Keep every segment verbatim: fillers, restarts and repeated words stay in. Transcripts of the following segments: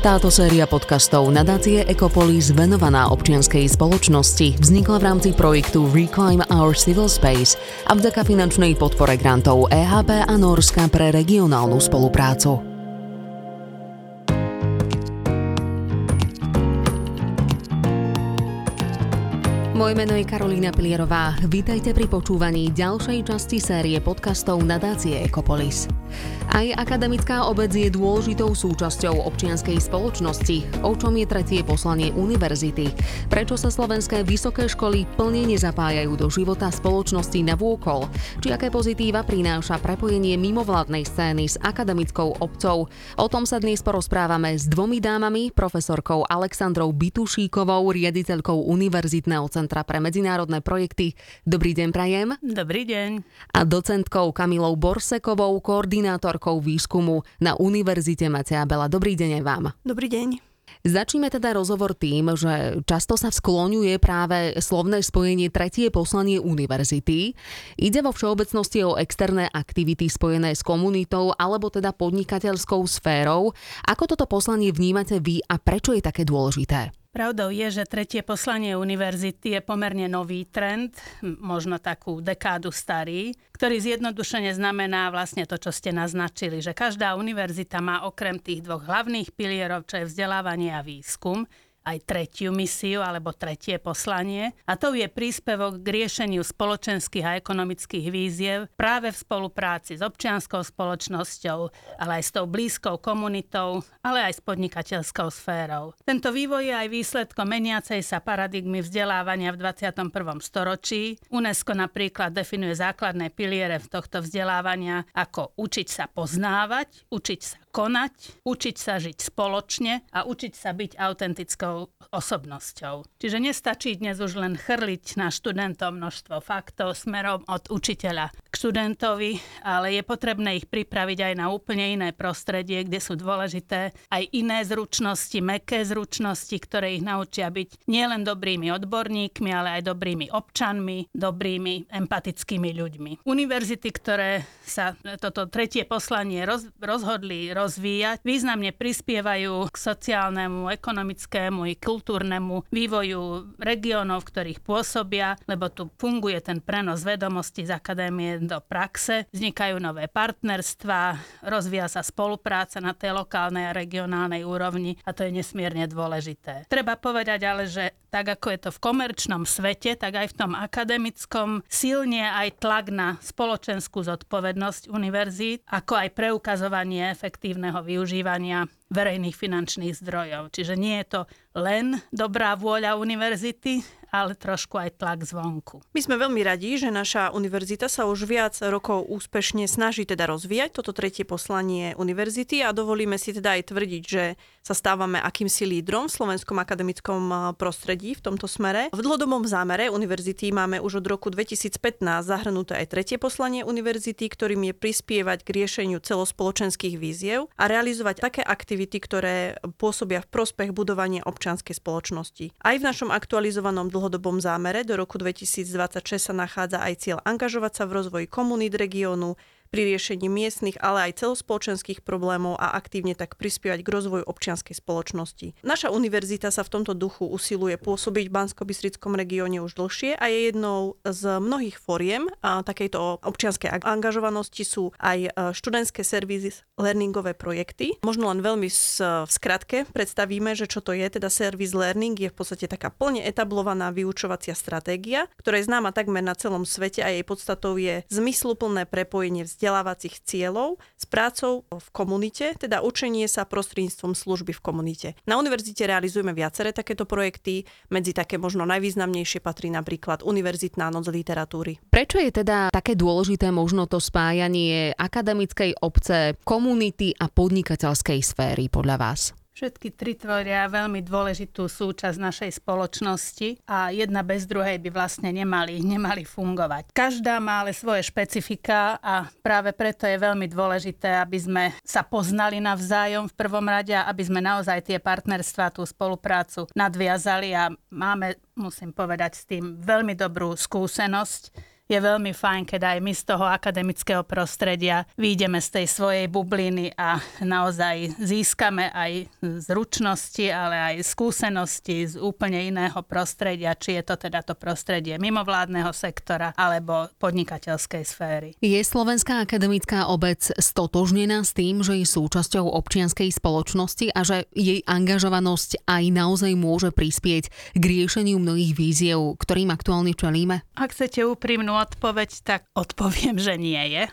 Táto séria podcastov Nadácie Ekopolis venovaná občianskej spoločnosti vznikla v rámci projektu Reclaim Our Civil Space a vďaka finančnej podpore grantov é há pé a Nórska pre regionálnu spoluprácu. Moje meno je Karolína Piliarová. Vítajte pri počúvaní ďalšej časti série podcastov Nadácie Ekopolis. Aj akademická obec je dôležitou súčasťou občianskej spoločnosti, o čom je tretie poslanie univerzity. Prečo sa slovenské vysoké školy plne nezapájajú do života spoločnosti navôkol? Či aké pozitíva prináša prepojenie mimovládnej scény s akademickou obcou? O tom sa dnes porozprávame s dvomi dámami, profesorkou Alexandrou Bitušíkovou, riaditeľkou Univerzitného centra pre medzinárodné projekty. Dobrý deň prajem. Dobrý deň. A docentkou Kamilou Borsekovou, koordinátorkou výskumu na Univerzite Mateja Bela. Dobrý deň aj vám. Dobrý deň. Začneme teda rozhovor tým, že často sa skloňuje práve slovné spojenie tretie poslanie univerzity. Ide vo všeobecnosti o externé aktivity spojené s komunitou alebo teda podnikateľskou sférou. Ako toto poslanie vnímate vy a prečo je také dôležité? Pravdou je, že tretie poslanie univerzity je pomerne nový trend, možno takú dekádu starý, ktorý zjednodušene znamená vlastne to, čo ste naznačili, že každá univerzita má okrem tých dvoch hlavných pilierov, čo je vzdelávanie a výskum, aj tretiu misiu alebo tretie poslanie, a to je príspevok k riešeniu spoločenských a ekonomických výziev práve v spolupráci s občianskou spoločnosťou, ale aj s tou blízkou komunitou, ale aj s podnikateľskou sférou. Tento vývoj je aj výsledkom meniacej sa paradigmy vzdelávania v dvadsiatom prvom storočí. UNESCO napríklad definuje základné piliere tohto vzdelávania ako učiť sa poznávať, učiť sa konať, učiť sa žiť spoločne a učiť sa byť autentickou osobnosťou. Čiže nestačí dnes už len chrliť na študentov množstvo faktov smerom od učiteľa k študentovi, ale je potrebné ich pripraviť aj na úplne iné prostredie, kde sú dôležité aj iné zručnosti, mäkké zručnosti, ktoré ich naučia byť nielen dobrými odborníkmi, ale aj dobrými občanmi, dobrými empatickými ľuďmi. Univerzity, ktoré sa toto tretie poslanie roz, rozhodli rozvíjať, významne prispievajú k sociálnemu, ekonomickému i kultúrnemu vývoju regiónov, v ktorých pôsobia, lebo tu funguje ten prenos vedomostí z akadémie do praxe, vznikajú nové partnerstvá, rozvíja sa spolupráca na tej lokálnej a regionálnej úrovni a to je nesmierne dôležité. Treba povedať ale, že tak ako je to v komerčnom svete, tak aj v tom akademickom silne aj tlak na spoločenskú zodpovednosť univerzít, ako aj preukazovanie efektívneho využívania verejných finančných zdrojov. Čiže nie je to len dobrá vôľa univerzity, ale trošku aj tlak zvonku. My sme veľmi radi, že naša univerzita sa už viac rokov úspešne snaží teda rozvíjať toto tretie poslanie univerzity a dovolíme si teda aj tvrdiť, že sa stávame akýmsi lídrom v slovenskom akademickom prostredí v tomto smere. V dlhodobom zámere univerzity máme už od roku dvetisícpätnásť zahrnuté aj tretie poslanie univerzity, ktorým je prispievať k riešeniu celospoločenských výziev a realizovať také aktivity, ktoré pôsobia v prospech budovania občianskej spoločnosti. Aj v našom aktualizovanom dlhodobom zámere do roku dvetisícdvadsaťšesť sa nachádza aj cieľ angažovať sa v rozvoji komunít regiónu, pri riešení miestnych, ale aj celospoločenských problémov a aktívne tak prispievať k rozvoju občianskej spoločnosti. Naša univerzita sa v tomto duchu usiluje pôsobiť v Banskobystrickom regióne už dlhšie a je jednou z mnohých foriem takejto občianskej angažovanosti sú aj študentské servisy, learningové projekty. Možno len veľmi v skratke predstavíme, že čo to je, teda service learning je v podstate taká plne etablovaná vyučovacia stratégia, ktorá je známa takmer na celom svete a jej podstatou je zmysluplné prepojenie vz- vzdelávacích cieľov s prácou v komunite, teda učenie sa prostredníctvom služby v komunite. Na univerzite realizujeme viaceré takéto projekty, medzi také možno najvýznamnejšie patrí napríklad Univerzitná noc literatúry. Prečo je teda také dôležité možno to spájanie akademickej obce, komunity a podnikateľskej sféry podľa vás? Všetky tri tvoria veľmi dôležitú súčasť našej spoločnosti a jedna bez druhej by vlastne nemali, nemali fungovať. Každá má ale svoje špecifika a práve preto je veľmi dôležité, aby sme sa poznali navzájom v prvom rade, aby sme naozaj tie partnerstvá, tú spoluprácu nadviazali a máme, musím povedať, s tým veľmi dobrú skúsenosť. je veľmi fajn, keď aj my z toho akademického prostredia výjdeme z tej svojej bubliny a naozaj získame aj zručnosti, ale aj skúsenosti z úplne iného prostredia, či je to teda to prostredie mimovládneho sektora alebo podnikateľskej sféry. Je slovenská akademická obec stotožnená s tým, že je súčasťou občianskej spoločnosti a že jej angažovanosť aj naozaj môže prispieť k riešeniu mnohých víziev, ktorým aktuálne čelíme? Ak chcete úprimnú odpoveď, tak odpoviem, že nie je.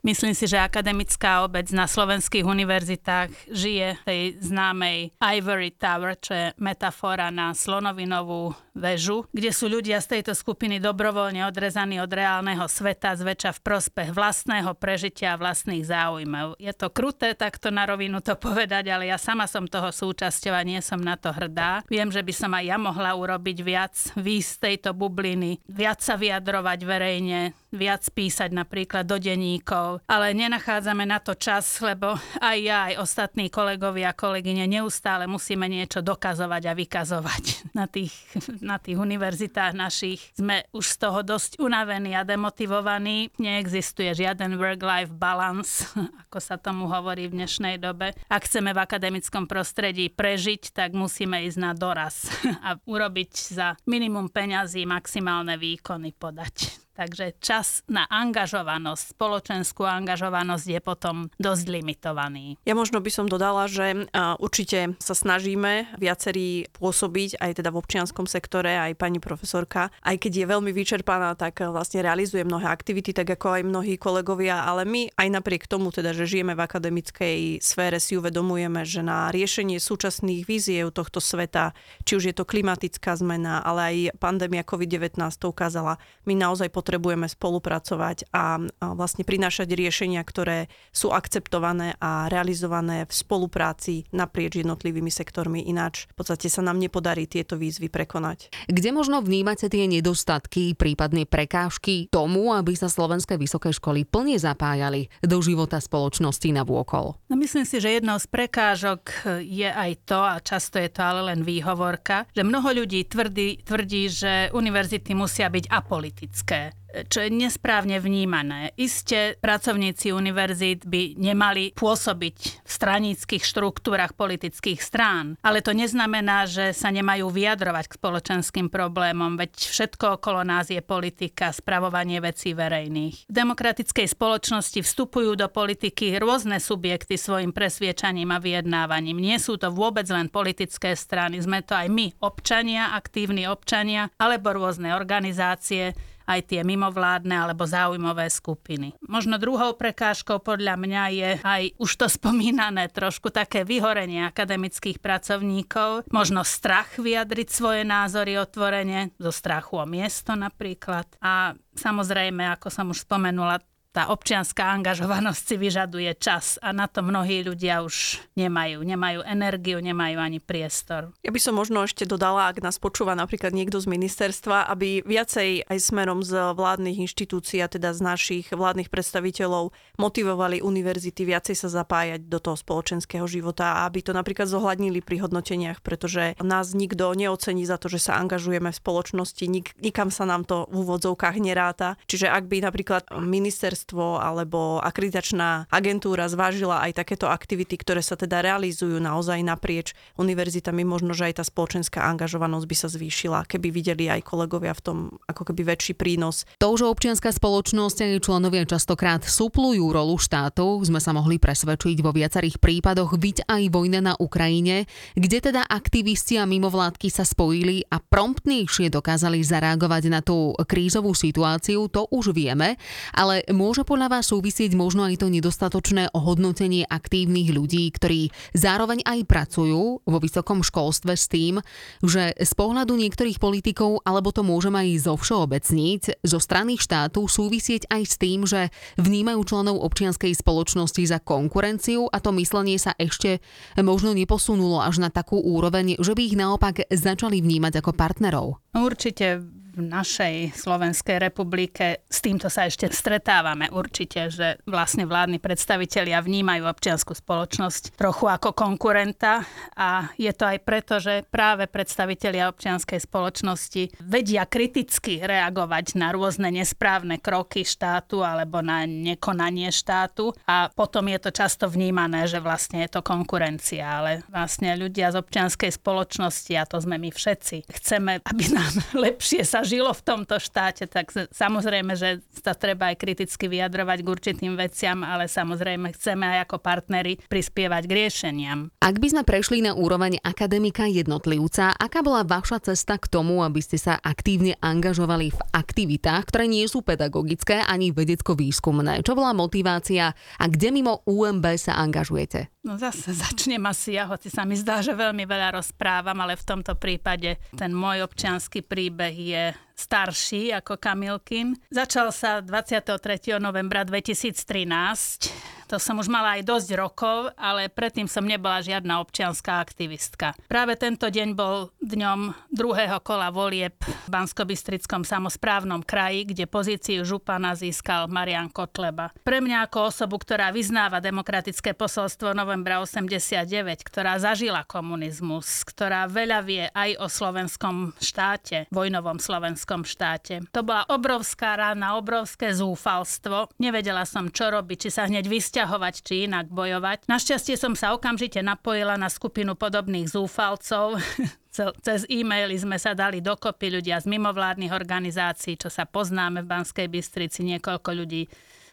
Myslím si, že akademická obec na slovenských univerzitách žije tej známej Ivory Tower, čo je metafora na slonovinovú väžu, kde sú ľudia z tejto skupiny dobrovoľne odrezaní od reálneho sveta, zväčša v prospech vlastného prežitia a vlastných záujmov. Je to kruté takto na rovinu to povedať, ale ja sama som toho súčasťou a nie som na to hrdá. Viem, že by som aj ja mohla urobiť viac, výjsť z tejto bubliny, viac sa vyjadrovať verejne, viac písať napríklad do denníkov, ale nenachádzame na to čas, lebo aj ja, aj ostatní kolegovia a kolegyne neustále musíme niečo dokazovať a vykazovať. Na tých, na tých univerzitách našich sme už z toho dosť unavení a demotivovaní. Neexistuje žiaden work-life balance, ako sa tomu hovorí v dnešnej dobe. Ak chceme v akademickom prostredí prežiť, tak musíme ísť na doraz a urobiť za minimum peňazí maximálne výkony podať. Takže čas na angažovanosť, spoločenskú angažovanosť je potom dosť limitovaný. Ja možno by som dodala, že určite sa snažíme viacerí pôsobiť aj teda v občianskom sektore, aj pani profesorka. Aj keď je veľmi vyčerpaná, tak vlastne realizuje mnohé aktivity, tak ako aj mnohí kolegovia, ale my aj napriek tomu, teda, že žijeme v akademickej sfére, si uvedomujeme, že na riešenie súčasných víziev tohto sveta, či už je to klimatická zmena, ale aj pandémia covid devätnásť to ukázala, my naozaj potrebujeme potrebujeme spolupracovať a vlastne prinášať riešenia, ktoré sú akceptované a realizované v spolupráci naprieč jednotlivými sektormi. Ináč v podstate sa nám nepodarí tieto výzvy prekonať. Kde možno vnímate tie nedostatky, prípadne prekážky tomu, aby sa slovenské vysoké školy plne zapájali do života spoločnosti navôkol? No, myslím si, že jednou z prekážok je aj to, a často je to ale len výhovorka, že mnoho ľudí tvrdí, tvrdí, že univerzity musia byť apolitické, čo je nesprávne vnímané. Isté, pracovníci univerzít by nemali pôsobiť v straníckych štruktúrach politických strán, ale to neznamená, že sa nemajú vyjadrovať k spoločenským problémom, veď všetko okolo nás je politika, spravovanie vecí verejných. V demokratickej spoločnosti vstupujú do politiky rôzne subjekty svojim presviečaním a vyjednávaním. Nie sú to vôbec len politické strany, sme to aj my, občania, aktívni občania, alebo rôzne organizácie, aj tie mimovládne alebo záujmové skupiny. Možno druhou prekážkou podľa mňa je aj už to spomínané trošku také vyhorenie akademických pracovníkov, možno strach vyjadriť svoje názory otvorene, zo strachu o miesto napríklad. A samozrejme, ako som už spomenula, tá občianska angažovanosť si vyžaduje čas a na to mnohí ľudia už nemajú. Nemajú energiu, nemajú ani priestor. Ja by som možno ešte dodala, ak nás počúva napríklad niekto z ministerstva, aby viacej aj smerom z vládnych inštitúcií, a teda z našich vládnych predstaviteľov, motivovali univerzity viacej sa zapájať do toho spoločenského života a aby to napríklad zohľadnili pri hodnoteniach, pretože nás nikto neocení za to, že sa angažujeme v spoločnosti, nik- nikam sa nám to v úvodzovkách neráta. Čiže ak by napríklad ministerstvo alebo akreditačná agentúra zvážila aj takéto aktivity, ktoré sa teda realizujú naozaj naprieč univerzitami, možno, že aj tá spoločenská angažovanosť by sa zvýšila, keby videli aj kolegovia v tom ako keby väčší prínos. To, že občianska spoločnosť a jej členovia častokrát suplujú rolu štátu, sme sa mohli presvedčiť vo viacerých prípadoch, byť aj vojna na Ukrajine, kde teda aktivisti a mimovládky sa spojili a promptnejšie dokázali zareagovať na tú krízovú situáciu, to už vieme, ale môže podľa vás súvisieť možno aj to nedostatočné ohodnotenie aktívnych ľudí, ktorí zároveň aj pracujú vo vysokom školstve, s tým, že z pohľadu niektorých politikov, alebo to môžem aj zo všeobecniť, zo strany štátu súvisieť aj s tým, že vnímajú členov občianskej spoločnosti za konkurenciu a to myslenie sa ešte možno neposunulo až na takú úroveň, že by ich naopak začali vnímať ako partnerov? Určite. V v našej Slovenskej republike s týmto sa ešte stretávame určite, že vlastne vládni predstavitelia vnímajú občiansku spoločnosť trochu ako konkurenta a je to aj preto, že práve predstavitelia občianskej spoločnosti vedia kriticky reagovať na rôzne nesprávne kroky štátu alebo na nekonanie štátu a potom je to často vnímané, že vlastne je to konkurencia, ale vlastne ľudia z občianskej spoločnosti, a to sme my všetci, chceme, aby nám lepšie sa žilo v tomto štáte, tak samozrejme, že sa treba aj kriticky vyjadrovať k určitým veciam, ale samozrejme chceme aj ako partneri prispievať k riešeniam. Ak by sme prešli na úroveň akademika jednotlivca, aká bola vaša cesta k tomu, aby ste sa aktívne angažovali v aktivitách, ktoré nie sú pedagogické ani vedecko-výskumné? Čo bola motivácia a kde mimo ú em bé sa angažujete? No zase začnem asi ja, hoci sa mi zdá, že veľmi veľa rozprávam, ale v tomto prípade ten môj občiansky príbeh je starší ako Kamilkin. Začal sa dvadsiateho tretieho novembra dvetisíctrinásť. To som už mala aj dosť rokov, ale predtým som nebola žiadna občianska aktivistka. Práve tento deň bol dňom druhého kola volieb v Banskobystrickom samosprávnom kraji, kde pozíciu župana získal Marián Kotleba. Pre mňa ako osobu, ktorá vyznáva demokratické posolstvo novembra osemdesiatdeväť, ktorá zažila komunizmus, ktorá veľa vie aj o slovenskom štáte, vojnovom slovenskom štáte. To bola obrovská rána, obrovské zúfalstvo. Nevedela som, čo robiť, či sa hneď vysťahovať, či inak bojovať. Našťastie som sa okamžite napojila na skupinu podobných zúfalcov. Cez e-maily sme sa dali dokopy ľudia z mimovládnych organizácií, čo sa poznáme v Banskej Bystrici, niekoľko ľudí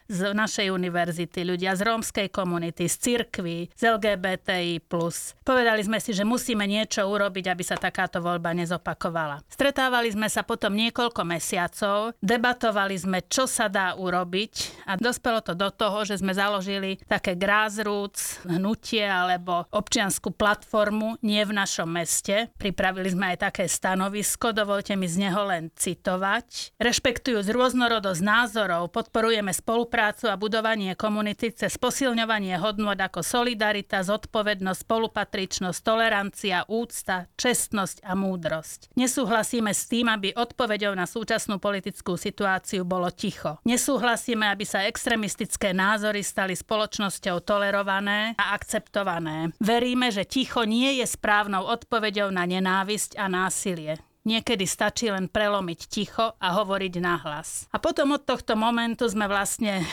z našej univerzity, ľudia z rómskej komunity, z cirkví, z el gé bé té í plus. Povedali sme si, že musíme niečo urobiť, aby sa takáto voľba nezopakovala. Stretávali sme sa potom niekoľko mesiacov, debatovali sme, čo sa dá urobiť a dospelo to do toho, že sme založili také grassroots, hnutie alebo občiansku platformu nie v našom meste. Pripravili sme aj také stanovisko, dovolte mi z neho len citovať. Rešpektujúc rôznorodosť názorov, podporujeme spoluprácu prácu a budovanie komunity cez posilňovanie hodnôt ako solidarita, zodpovednosť, spolupatričnosť, tolerancia, úcta, čestnosť a múdrosť. Nesúhlasíme s tým, aby odpoveďou na súčasnú politickú situáciu bolo ticho. Nesúhlasíme, aby sa extrémistické názory stali spoločnosťou tolerované a akceptované. Veríme, že ticho nie je správnou odpoveďou na nenávisť a násilie. Niekedy stačí len prelomiť ticho a hovoriť nahlas. A potom od tohto momentu sme vlastne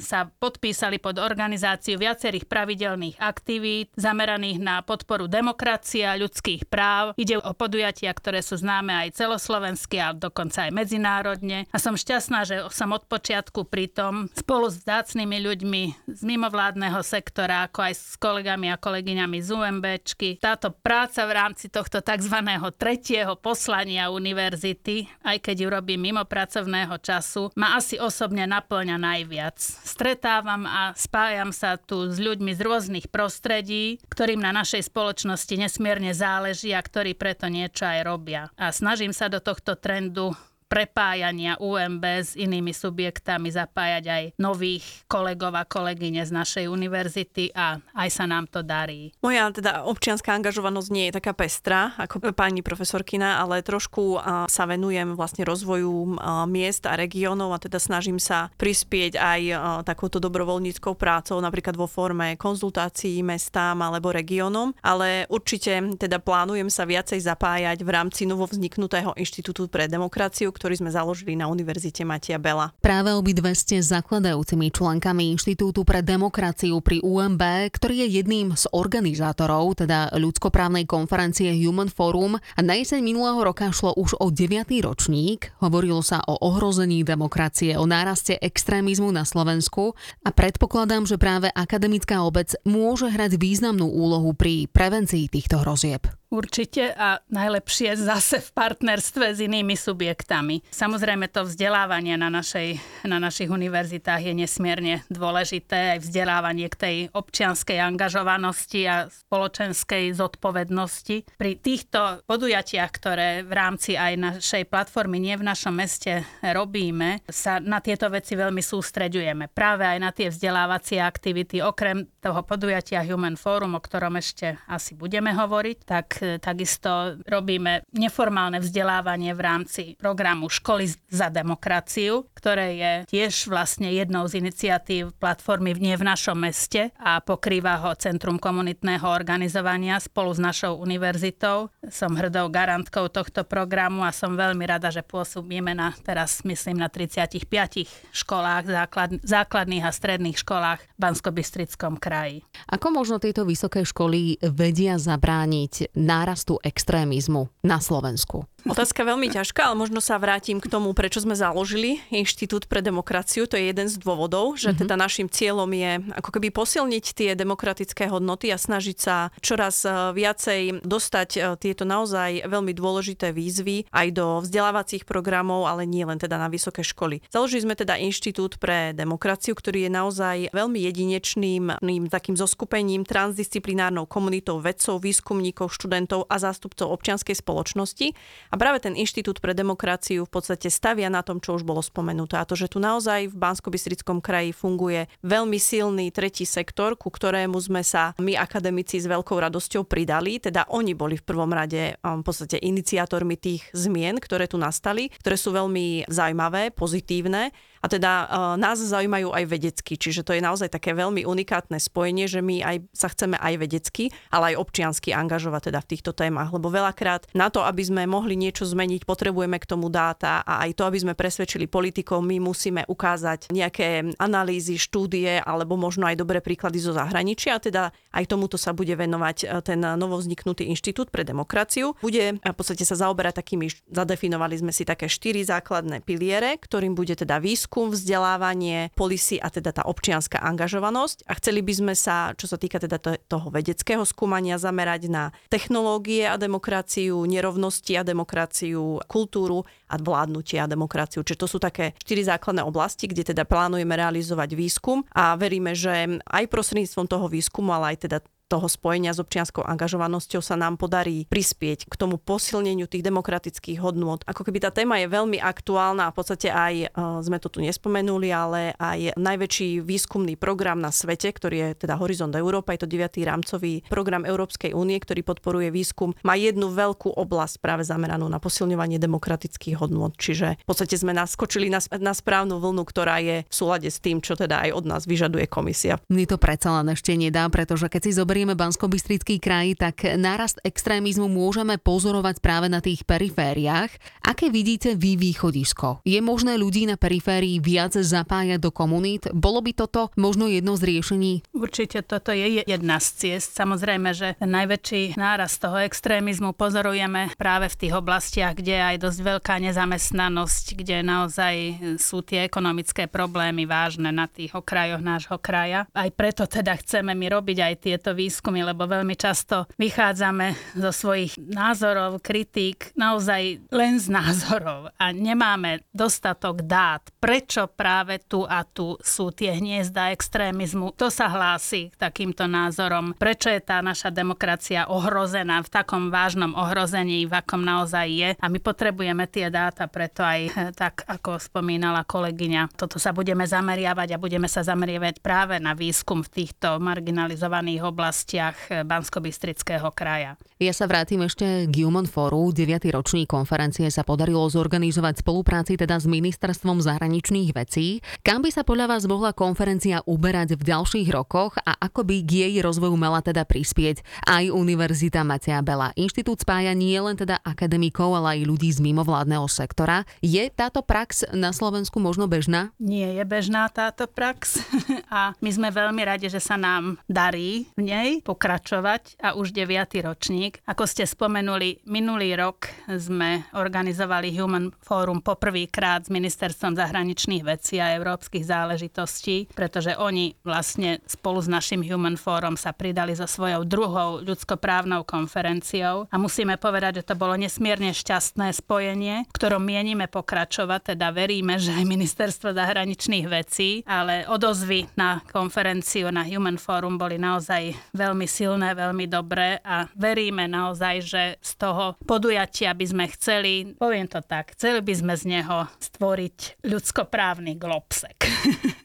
sa podpísali pod organizáciu viacerých pravidelných aktivít zameraných na podporu demokracie a ľudských práv. Ide o podujatia, ktoré sú známe aj celoslovensky a dokonca aj medzinárodne. A som šťastná, že som od počiatku pri tom spolu s vzácnymi ľuďmi z mimovládneho sektora, ako aj s kolegami a kolegyňami z UMBčky. Táto práca v rámci tohto tzv. tretieho posla univerzity, aj keď ju robím mimo pracovného času, ma asi osobne napĺňa najviac. Stretávam a spájam sa tu s ľuďmi z rôznych prostredí, ktorým na našej spoločnosti nesmierne záleží a ktorí preto niečo aj robia. A snažím sa do tohto trendu prepájania ú em bé s inými subjektami zapájať aj nových kolegov a kolegyne z našej univerzity a aj sa nám to darí. Moja teda občianska angažovanosť nie je taká pestrá ako pani profesorkina, ale trošku sa venujem vlastne rozvoju miest a regiónov a teda snažím sa prispieť aj takouto dobrovoľníckou prácou, napríklad vo forme konzultácií mestám alebo regiónom, ale určite teda plánujem sa viacej zapájať v rámci novovzniknutého Inštitútu pre demokraciu, ktorý sme založili na Univerzite Mateja Bela. Práve obidve ste zakladajúcimi členkami Inštitútu pre demokraciu pri ú em bé, ktorý je jedným z organizátorov, teda ľudskoprávnej konferencie Human Forum. A na jeseň minulého roka šlo už o deviaty ročník. Hovorilo sa o ohrození demokracie, o náraste extrémizmu na Slovensku a predpokladám, že práve akademická obec môže hrať významnú úlohu pri prevencii týchto hrozieb. Určite a najlepšie zase v partnerstve s inými subjektami. Samozrejme to vzdelávanie na, našej, na našich univerzitách je nesmierne dôležité, aj vzdelávanie k tej občianskej angažovanosti a spoločenskej zodpovednosti. Pri týchto podujatiach, ktoré v rámci aj našej platformy Nie v našom meste robíme, sa na tieto veci veľmi sústreďujeme. Práve aj na tie vzdelávacie aktivity, okrem toho podujatia Human Forum, o ktorom ešte asi budeme hovoriť, tak takisto robíme neformálne vzdelávanie v rámci programu Školy za demokraciu, ktoré je tiež vlastne jednou z iniciatív platformy Nie v našom meste a pokrýva ho Centrum komunitného organizovania spolu s našou univerzitou. Som hrdou garantkou tohto programu a som veľmi rada, že pôsobíme na, teraz myslím, na tridsiatich piatich školách, základ, základných a stredných školách v Banskobystrickom kraji. Ako možno tieto vysoké školy vedia zabrániť nárastu extrémizmu na Slovensku? Otázka veľmi ťažká, ale možno sa vrátim k tomu, prečo sme založili Inštitút pre demokraciu. To je jeden z dôvodov, že teda našim cieľom je ako keby posilniť tie demokratické hodnoty a snažiť sa čoraz viacej dostať tieto naozaj veľmi dôležité výzvy aj do vzdelávacích programov, ale nie len teda na vysoké školy. Založili sme teda Inštitút pre demokraciu, ktorý je naozaj veľmi jedinečným takým zoskupením transdisciplinárnou komunitou vedcov, výskumníkov, študentov a zástupcov občianskej spoločnosti. A práve ten Inštitút pre demokraciu v podstate stavia na tom, čo už bolo spomenuté. A to, že tu naozaj v Banskobystrickom kraji funguje veľmi silný tretí sektor, ku ktorému sme sa my akademici s veľkou radosťou pridali. Teda oni boli v prvom rade v podstate iniciátormi tých zmien, ktoré tu nastali, ktoré sú veľmi zaujímavé, pozitívne. A teda nás zaujímajú aj vedecky. Čiže to je naozaj také veľmi unikátne spojenie, že my aj sa chceme aj vedecky, ale aj občiansky angažovať teda v týchto témach. Lebo veľakrát na to, aby sme mohli niečo zmeniť, potrebujeme k tomu dáta a aj to, aby sme presvedčili politikov, my musíme ukázať nejaké analýzy, štúdie alebo možno aj dobré príklady zo zahraničia. Teda aj tomuto sa bude venovať ten novovzniknutý Inštitút pre demokraciu. Bude v podstate sa zaoberať takými, zadefinovali sme si také štyri základné piliere, ktorým bude teda výskum, vzdelávanie, policy a teda tá občianska angažovanosť. A chceli by sme sa, čo sa týka teda toho vedeckého skúmania, zamerať na technológie a demokraciu, nerovnosti a demokraciu, kultúru a vládnutie a demokraciu. Čiže to sú také štyri základné oblasti, kde teda plánujeme realizovať výskum a veríme, že aj prostredníctvom toho výskumu, ale aj teda toho spojenia s občianskou angažovanosťou sa nám podarí prispieť k tomu posilneniu tých demokratických hodnôt. Ako keby tá téma je veľmi aktuálna a v podstate aj, sme to tu nespomenuli, ale aj najväčší výskumný program na svete, ktorý je teda Horizont Európa, je to deviaty rámcový program Európskej únie, ktorý podporuje výskum, má jednu veľkú oblasť práve zameranú na posilňovanie demokratických hodnôt. Čiže v podstate sme naskočili na, na správnu vlnu, ktorá je v súlade s tým, čo teda aj od nás vyžaduje komisia. Mne to predsa len ešte nedá, pretože keď si zober... Berieme Banskobystrický kraj, tak nárast extrémizmu môžeme pozorovať práve na tých perifériách. Aké vidíte vy východisko? Je možné ľudí na periférii viac zapájať do komunít? Bolo by toto možno jedno z riešení? Určite toto je jedna z ciest. Samozrejme, že najväčší nárast toho extrémizmu pozorujeme práve v tých oblastiach, kde je aj dosť veľká nezamestnanosť, kde naozaj sú tie ekonomické problémy vážne na tých okrajoch nášho kraja. Aj preto teda chceme my robiť aj tieto výsledky, výskumy, lebo veľmi často vychádzame zo svojich názorov, kritík, naozaj len z názorov a nemáme dostatok dát, prečo práve tu a tu sú tie hniezda extrémizmu. To sa hlási k takýmto názorom, prečo je tá naša demokracia ohrozená v takom vážnom ohrození, v akom naozaj je. A my potrebujeme tie dáta, preto aj tak, ako spomínala kolegyňa, toto sa budeme zameriavať a budeme sa zameriavať práve na výskum v týchto marginalizovaných oblastiach Banskobystrického kraja. Ja sa vrátim ešte k Human Foru. deviaty ročník konferencie sa podarilo zorganizovať v spolupráci teda s Ministerstvom zahraničných vecí. Kam by sa podľa vás mohla konferencia uberať v ďalších rokoch a ako by k jej rozvoju mala teda prispieť aj Univerzita Mateja Bela? Inštitút spája nie len teda akademikov, ale aj ľudí z mimovládneho sektora. Je táto prax na Slovensku možno bežná? Nie je bežná táto prax a my sme veľmi radi, že sa nám darí v nej pokračovať a už deviaty ročník. Ako ste spomenuli, minulý rok sme organizovali Human Forum poprvýkrát s Ministerstvom zahraničných vecí a európskych záležitostí, pretože oni vlastne spolu s našim Human Forum sa pridali so svojou druhou ľudskoprávnou konferenciou a musíme povedať, že to bolo nesmierne šťastné spojenie, v ktorom mienime pokračovať, teda veríme, že aj Ministerstvo zahraničných vecí, ale odozvy na konferenciu na Human Forum boli naozaj veľmi silné, veľmi dobré a veríme naozaj, že z toho podujatia by sme chceli, poviem to tak, chceli by sme z neho stvoriť ľudskoprávny GLOBSEC.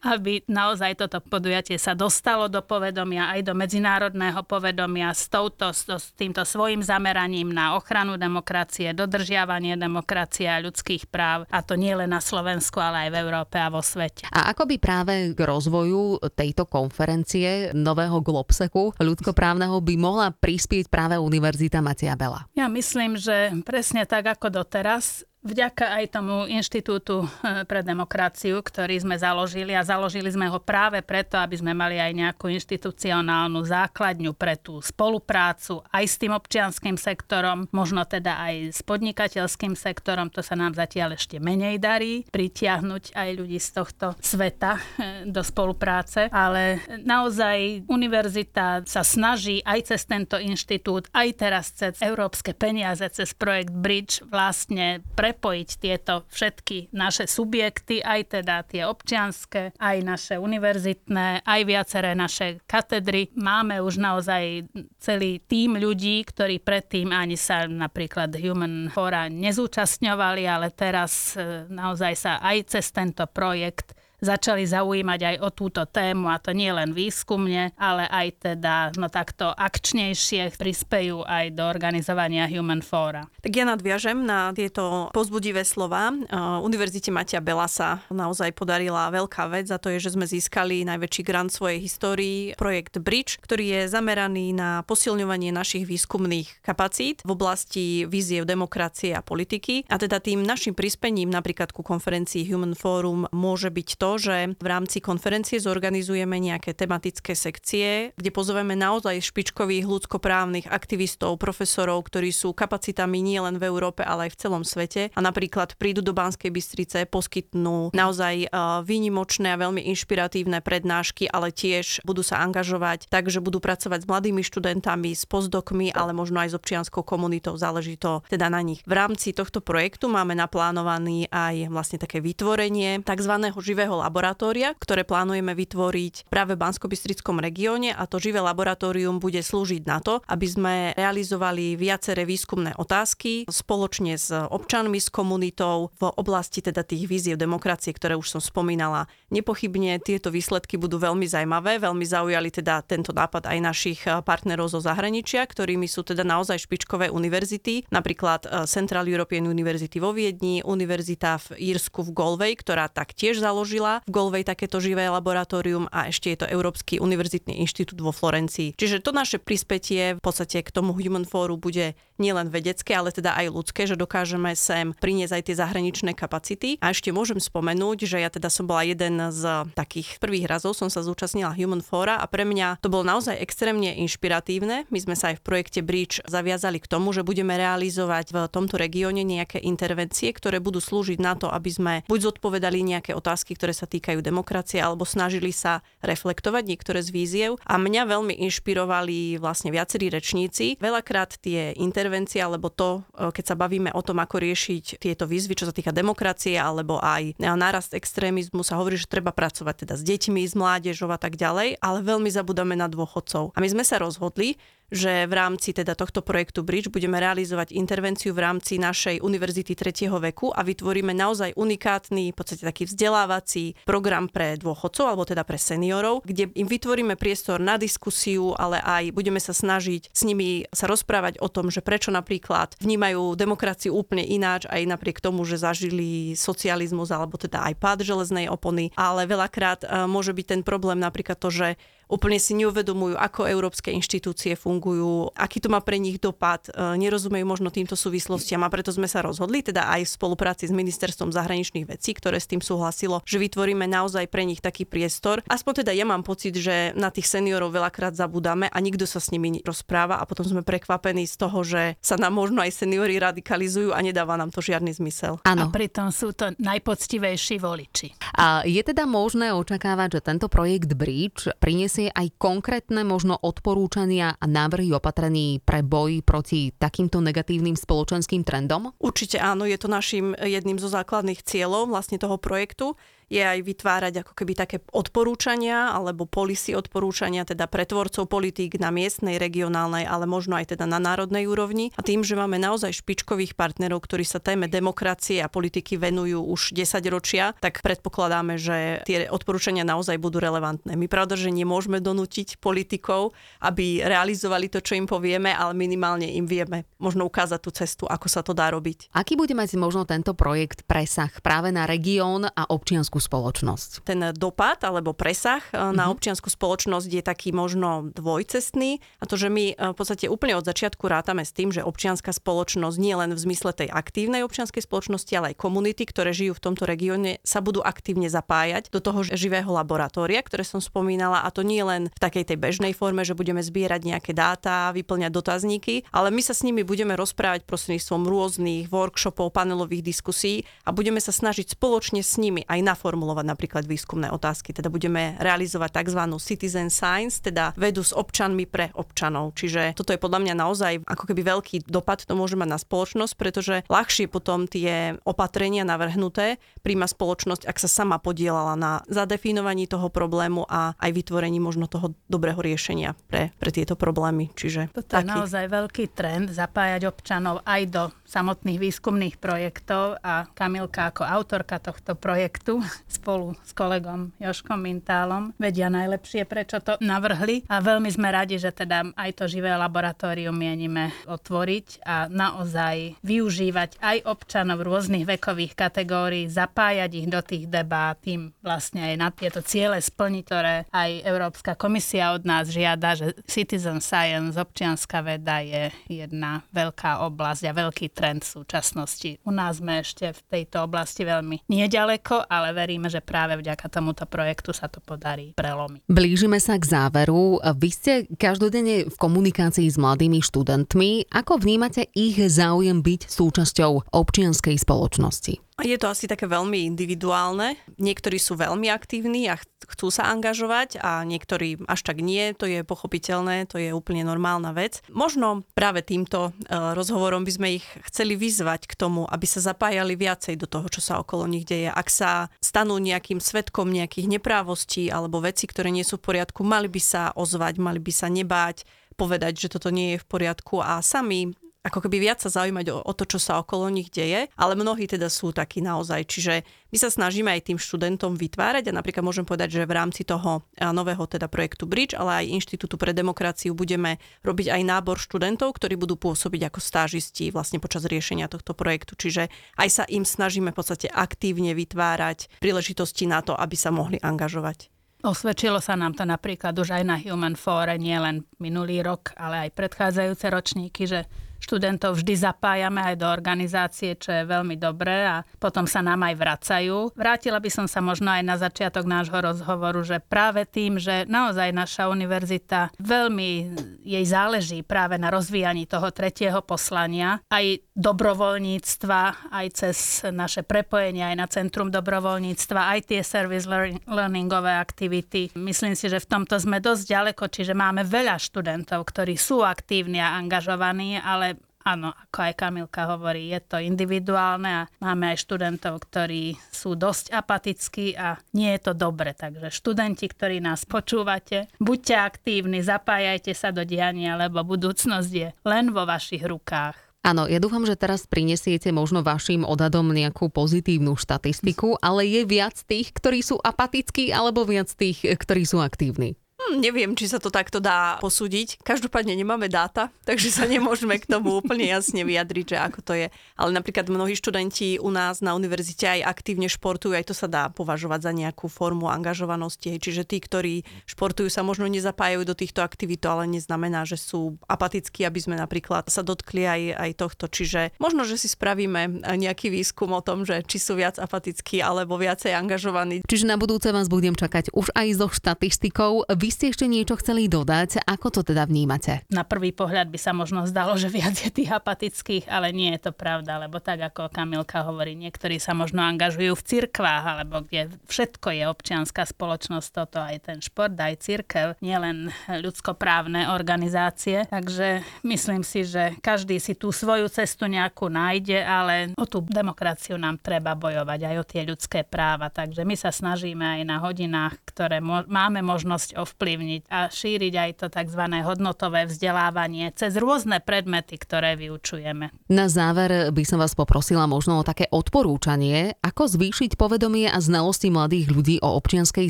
aby naozaj toto podujatie sa dostalo do povedomia, aj do medzinárodného povedomia s, touto, s týmto svojím zameraním na ochranu demokracie, dodržiavanie demokracie a ľudských práv. A to nie len na Slovensku, ale aj v Európe a vo svete. A ako by práve k rozvoju tejto konferencie nového GLOBSECu ľudskoprávneho by mohla prispieť práve Univerzita Mateja Bela? Ja myslím, že presne tak ako doteraz, vďaka aj tomu Inštitútu pre demokraciu, ktorý sme založili a založili sme ho práve preto, aby sme mali aj nejakú inštitucionálnu základňu pre tú spoluprácu aj s tým občianskym sektorom, možno teda aj s podnikateľským sektorom, to sa nám zatiaľ ešte menej darí, pritiahnuť aj ľudí z tohto sveta do spolupráce, ale naozaj univerzita sa snaží aj cez tento inštitút, aj teraz cez európske peniaze, cez projekt Bridge vlastne pre prepojiť tieto všetky naše subjekty, aj teda tie občianske, aj naše univerzitné, aj viaceré naše katedry. Máme už naozaj celý tím ľudí, ktorí predtým ani sa napríklad Human Forum nezúčastňovali, ale teraz naozaj sa aj cez tento projekt začali zaujímať aj o túto tému, a to nie len výskumne, ale aj teda no takto akčnejšie prispejú aj do organizovania Human Fora. Tak ja nadviažem na tieto povzbudivé slova. Uh, Univerzite Mateja Bela sa naozaj podarila veľká vec, a to je, že sme získali najväčší grant svojej histórii, projekt Bridge, ktorý je zameraný na posilňovanie našich výskumných kapacít v oblasti víziev demokracie a politiky. A teda tým našim prispením napríklad ku konferencii Human Forum môže byť to, že v rámci konferencie zorganizujeme nejaké tematické sekcie, kde pozveme naozaj špičkových ľudskoprávnych aktivistov, profesorov, ktorí sú kapacitami nie len v Európe, ale aj v celom svete. A napríklad prídu do Banskej Bystrice, poskytnú naozaj výnimočné a veľmi inšpiratívne prednášky, ale tiež budú sa angažovať, takže budú pracovať s mladými študentami, s postdokmi, ale možno aj s občianskou komunitou, záleží to teda na nich. V rámci tohto projektu máme naplánovaný aj vlastne také vytvorenie takzvaného živého laboratória, ktoré plánujeme vytvoriť práve v Banskobystrickom regióne, a to živé laboratórium bude slúžiť na to, aby sme realizovali viaceré výskumné otázky spoločne s občanmi, s komunitou v oblasti teda tých víziev demokracie, ktoré už som spomínala. Nepochybne tieto výsledky budú veľmi zaujímavé, veľmi zaujali teda tento nápad aj našich partnerov zo zahraničia, ktorými sú teda naozaj špičkové univerzity, napríklad Central European University vo Viedni, Univerzita v Írsku v Galway, ktorá taktiež založila v Galway takéto živé laboratórium, a ešte je to Európsky univerzitný inštitút vo Florencii. Čiže to naše prispätie v podstate k tomu Human Foru bude nielen vedecké, ale teda aj ľudské, že dokážeme sem priniesť aj tie zahraničné kapacity. A ešte môžem spomenúť, že ja teda som bola jeden z takých prvých razov, som sa zúčastnila Human Fora, a pre mňa to bolo naozaj extrémne inšpiratívne. My sme sa aj v projekte Bridge zaviazali k tomu, že budeme realizovať v tomto regióne nejaké intervencie, ktoré budú slúžiť na to, aby sme buď zodpovedali nejaké otázky, ktoré sa týkajú demokracie, alebo snažili sa reflektovať niektoré z víziev. A mňa veľmi inšpirovali vlastne viacerí rečníci. Veľakrát tie intervencie, alebo to, keď sa bavíme o tom, ako riešiť tieto výzvy, čo sa týka demokracie, alebo aj nárast extrémizmu, sa hovorí, že treba pracovať teda s deťmi, s mládežou a tak ďalej, ale veľmi zabudáme na dôchodcov. A my sme sa rozhodli, že v rámci teda tohto projektu Bridge budeme realizovať intervenciu v rámci našej univerzity tretieho veku a vytvoríme naozaj unikátny, v podstate taký vzdelávací program pre dôchodcov, alebo teda pre seniorov, kde im vytvoríme priestor na diskusiu, ale aj budeme sa snažiť s nimi sa rozprávať o tom, že prečo napríklad vnímajú demokraciu úplne ináč, aj napriek tomu, že zažili socializmus, alebo teda aj pád železnej opony, ale veľakrát môže byť ten problém napríklad to, že úplne si neuvedomujú, ako európske inštitúcie fungujú, aký to má pre nich dopad, nerozumejú možno týmto súvislostiam, a preto sme sa rozhodli, teda aj v spolupráci s Ministerstvom zahraničných vecí, ktoré s tým súhlasilo, že vytvoríme naozaj pre nich taký priestor. Aspoň teda ja mám pocit, že na tých seniorov veľakrát zabúdame a nikto sa s nimi rozpráva, a potom sme prekvapení z toho, že sa nám možno aj seniori radikalizujú a nedáva nám to žiadny zmysel. Áno. A pritom sú to najpoctivejší voliči. A je teda možné očakávať, že tento projekt Bridge prinesie aj konkrétne možno odporúčania a návrhy opatrení pre boj proti takýmto negatívnym spoločenským trendom? Určite áno, je to našim jedným zo základných cieľov vlastne toho projektu. je aj vytvárať ako keby také odporúčania alebo policy odporúčania teda pre tvorcov politík na miestnej, regionálnej, ale možno aj teda na národnej úrovni. A tým, že máme naozaj špičkových partnerov, ktorí sa téme demokracie a politiky venujú už desaťročia, tak predpokladáme, že tie odporúčania naozaj budú relevantné. My pravda, že nemôžeme donútiť politikov, aby realizovali to, čo im povieme, ale minimálne im vieme možno ukázať tú cestu, ako sa to dá robiť. Aký bude mať možno tento projekt presah práve na región a občiansku spoločnosť? Ten dopad alebo presah mm-hmm. na občiansku spoločnosť je taký možno dvojcestný, a to, že my v podstate úplne od začiatku rátame s tým, že občianska spoločnosť nie len v zmysle tej aktívnej občianskej spoločnosti, ale aj komunity, ktoré žijú v tomto regióne, sa budú aktívne zapájať do toho živého laboratória, ktoré som spomínala, a to nie len v takej tej bežnej forme, že budeme zbierať nejaké dáta, vyplňať dotazníky, ale my sa s nimi budeme rozprávať prostredníctvom rôznych workshopov, panelových diskusí a budeme sa snažiť spoločne s nimi aj naformulovať napríklad výskumné otázky. Teda budeme realizovať tzv. Citizen science, teda vedu s občanmi pre občanov. Čiže toto je podľa mňa naozaj ako keby veľký dopad to môže mať na spoločnosť, pretože ľahšie potom tie opatrenia navrhnuté príjma spoločnosť, ak sa sama podielala na zadefinovaní toho problému a aj vytvorení možno toho dobrého riešenia pre, pre tieto problémy. Čiže toto taký... je naozaj veľký trend zapájať občanov aj do samotných výskumných projektov a Kamilka ako autorka tohto projektu spolu s kolegom Joškom Mintálom vedia najlepšie, prečo to navrhli, a veľmi sme radi, že teda aj to živé laboratórium mienime otvoriť a naozaj využívať aj občanov rôznych vekových kategórií, zapájať ich do tých debát, tým vlastne aj na tieto ciele splniť, ktoré aj Európska komisia od nás žiada, že citizen science, občianska veda je jedna veľká oblasť a veľký trend v súčasnosti. U nás sme ešte v tejto oblasti veľmi neďaleko, ale veríme, že práve vďaka tomuto projektu sa to podarí prelomiť. Blížime sa k záveru. Vy ste každodenne v komunikácii s mladými študentmi. Ako vnímate ich záujem byť súčasťou občianskej spoločnosti? Je to asi také veľmi individuálne. Niektorí sú veľmi aktívni a chcú sa angažovať a niektorí až tak nie. To je pochopiteľné, to je úplne normálna vec. Možno práve týmto rozhovorom by sme ich chceli vyzvať k tomu, aby sa zapájali viacej do toho, čo sa okolo nich deje. Ak sa stanú nejakým svedkom nejakých neprávostí alebo vecí, ktoré nie sú v poriadku, mali by sa ozvať, mali by sa nebáť, povedať, že toto nie je v poriadku a sami ako keby viac sa zaujímať o, o to, čo sa okolo nich deje, ale mnohí teda sú takí naozaj, čiže my sa snažíme aj tým študentom vytvárať a napríklad môžem povedať, že v rámci toho nového teda projektu Bridge, ale aj Inštitútu pre demokraciu budeme robiť aj nábor študentov, ktorí budú pôsobiť ako stážisti vlastne počas riešenia tohto projektu, čiže aj sa im snažíme v podstate aktívne vytvárať príležitosti na to, aby sa mohli angažovať. Osvedčilo sa nám to napríklad už aj na Human Forum, nie len minulý rok, ale aj predchádzajúce ročníky, že študentov vždy zapájame aj do organizácie, čo je veľmi dobré a potom sa nám aj vracajú. Vrátila by som sa možno aj na začiatok nášho rozhovoru, že práve tým, že naozaj naša univerzita veľmi jej záleží práve na rozvíjaní toho tretieho poslania, aj dobrovoľníctva, aj cez naše prepojenia aj na Centrum dobrovoľníctva, aj tie service learningové aktivity. Myslím si, že v tomto sme dosť ďaleko, čiže máme veľa študentov, ktorí sú aktívni a angažovaní, ale áno, ako aj Kamilka hovorí, je to individuálne a máme aj študentov, ktorí sú dosť apatickí a nie je to dobre. Takže študenti, ktorí nás počúvate, buďte aktívni, zapájajte sa do diania, lebo budúcnosť je len vo vašich rukách. Áno, ja dúfam, že teraz prinesiete možno vašim odhadom nejakú pozitívnu štatistiku, ale je viac tých, ktorí sú apatickí, alebo viac tých, ktorí sú aktívni? Hm, neviem, či sa to takto dá posúdiť. Každopádne nemáme dáta, takže sa nemôžeme k tomu úplne jasne vyjadriť, že ako to je. Ale napríklad mnohí študenti u nás na univerzite aj aktívne športujú, aj to sa dá považovať za nejakú formu angažovanosti. Čiže tí, ktorí športujú, sa možno nezapájajú do týchto aktivít, ale neznamená, že sú apatickí, aby sme napríklad sa dotkli aj, aj tohto. Čiže možno, že si spravíme nejaký výskum o tom, že či sú viac apatickí alebo viacej angažovaní. Čiže na budúce vás budem čakať už aj so štatistikou. Vy ste ešte niečo chceli dodať? Ako to teda vnímate? Na prvý pohľad by sa možno zdalo, že viac je tých apatických, ale nie je to pravda, lebo tak, ako Kamilka hovorí, niektorí sa možno angažujú v cirkvách, alebo kde všetko je občianska spoločnosť, toto aj ten šport, aj cirkev, nielen ľudskoprávne organizácie. Takže myslím si, že každý si tú svoju cestu nejakú nájde, ale o tú demokraciu nám treba bojovať, aj o tie ľudské práva. Takže my sa snažíme aj na hodinách, ktoré mo- máme možnosť ovplyvniť a šíriť aj to tzv. Hodnotové vzdelávanie cez rôzne predmety, ktoré vyučujeme. Na záver by som vás poprosila možno o také odporúčanie, ako zvýšiť povedomie a znalosti mladých ľudí o občianskej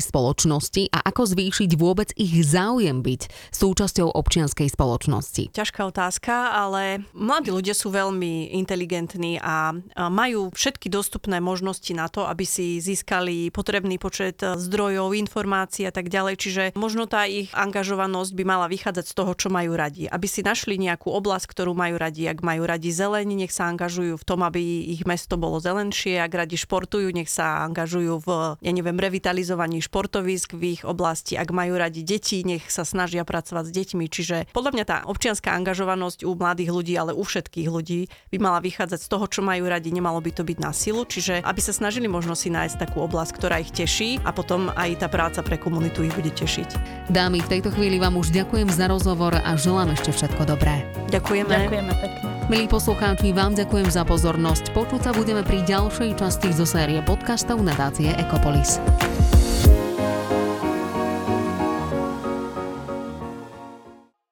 spoločnosti a ako zvýšiť vôbec ich záujem byť súčasťou občianskej spoločnosti. Ťažká otázka, ale mladí ľudia sú veľmi inteligentní a majú všetky dostupné možnosti na to, aby si získali potrebný počet zdrojov, informácií a tak ďalej. Čiže možno tá ich angažovanosť by mala vychádzať z toho, čo majú radi. Aby si našli nejakú oblasť, ktorú majú radi. Ak majú radi zeleň, nech sa angažujú v tom, aby ich mesto bolo zelenšie. Ak radi športujú, nech sa angažujú v, ja neviem, revitalizovaní športovísk v ich oblasti. Ak majú radi deti, nech sa snažia pracovať s deťmi. Čiže podľa mňa tá občianska angažovanosť u mladých ľudí, ale u všetkých ľudí by mala vychádzať z toho, čo majú radi. Nemalo by to byť na silu, čiže aby sa snažili možno si nájsť takú oblasť, ktorá ich teší a potom aj tá práca pre komunitu ich bude tešiť. Dámy, v tejto chvíli vám už ďakujem za rozhovor a želám ešte všetko dobré. Ďakujeme. Ďakujeme pekne. Milí poslucháči, vám ďakujem za pozornosť. Počuť sa budeme pri ďalšej časti zo série podcastov Nadácie Ekopolis.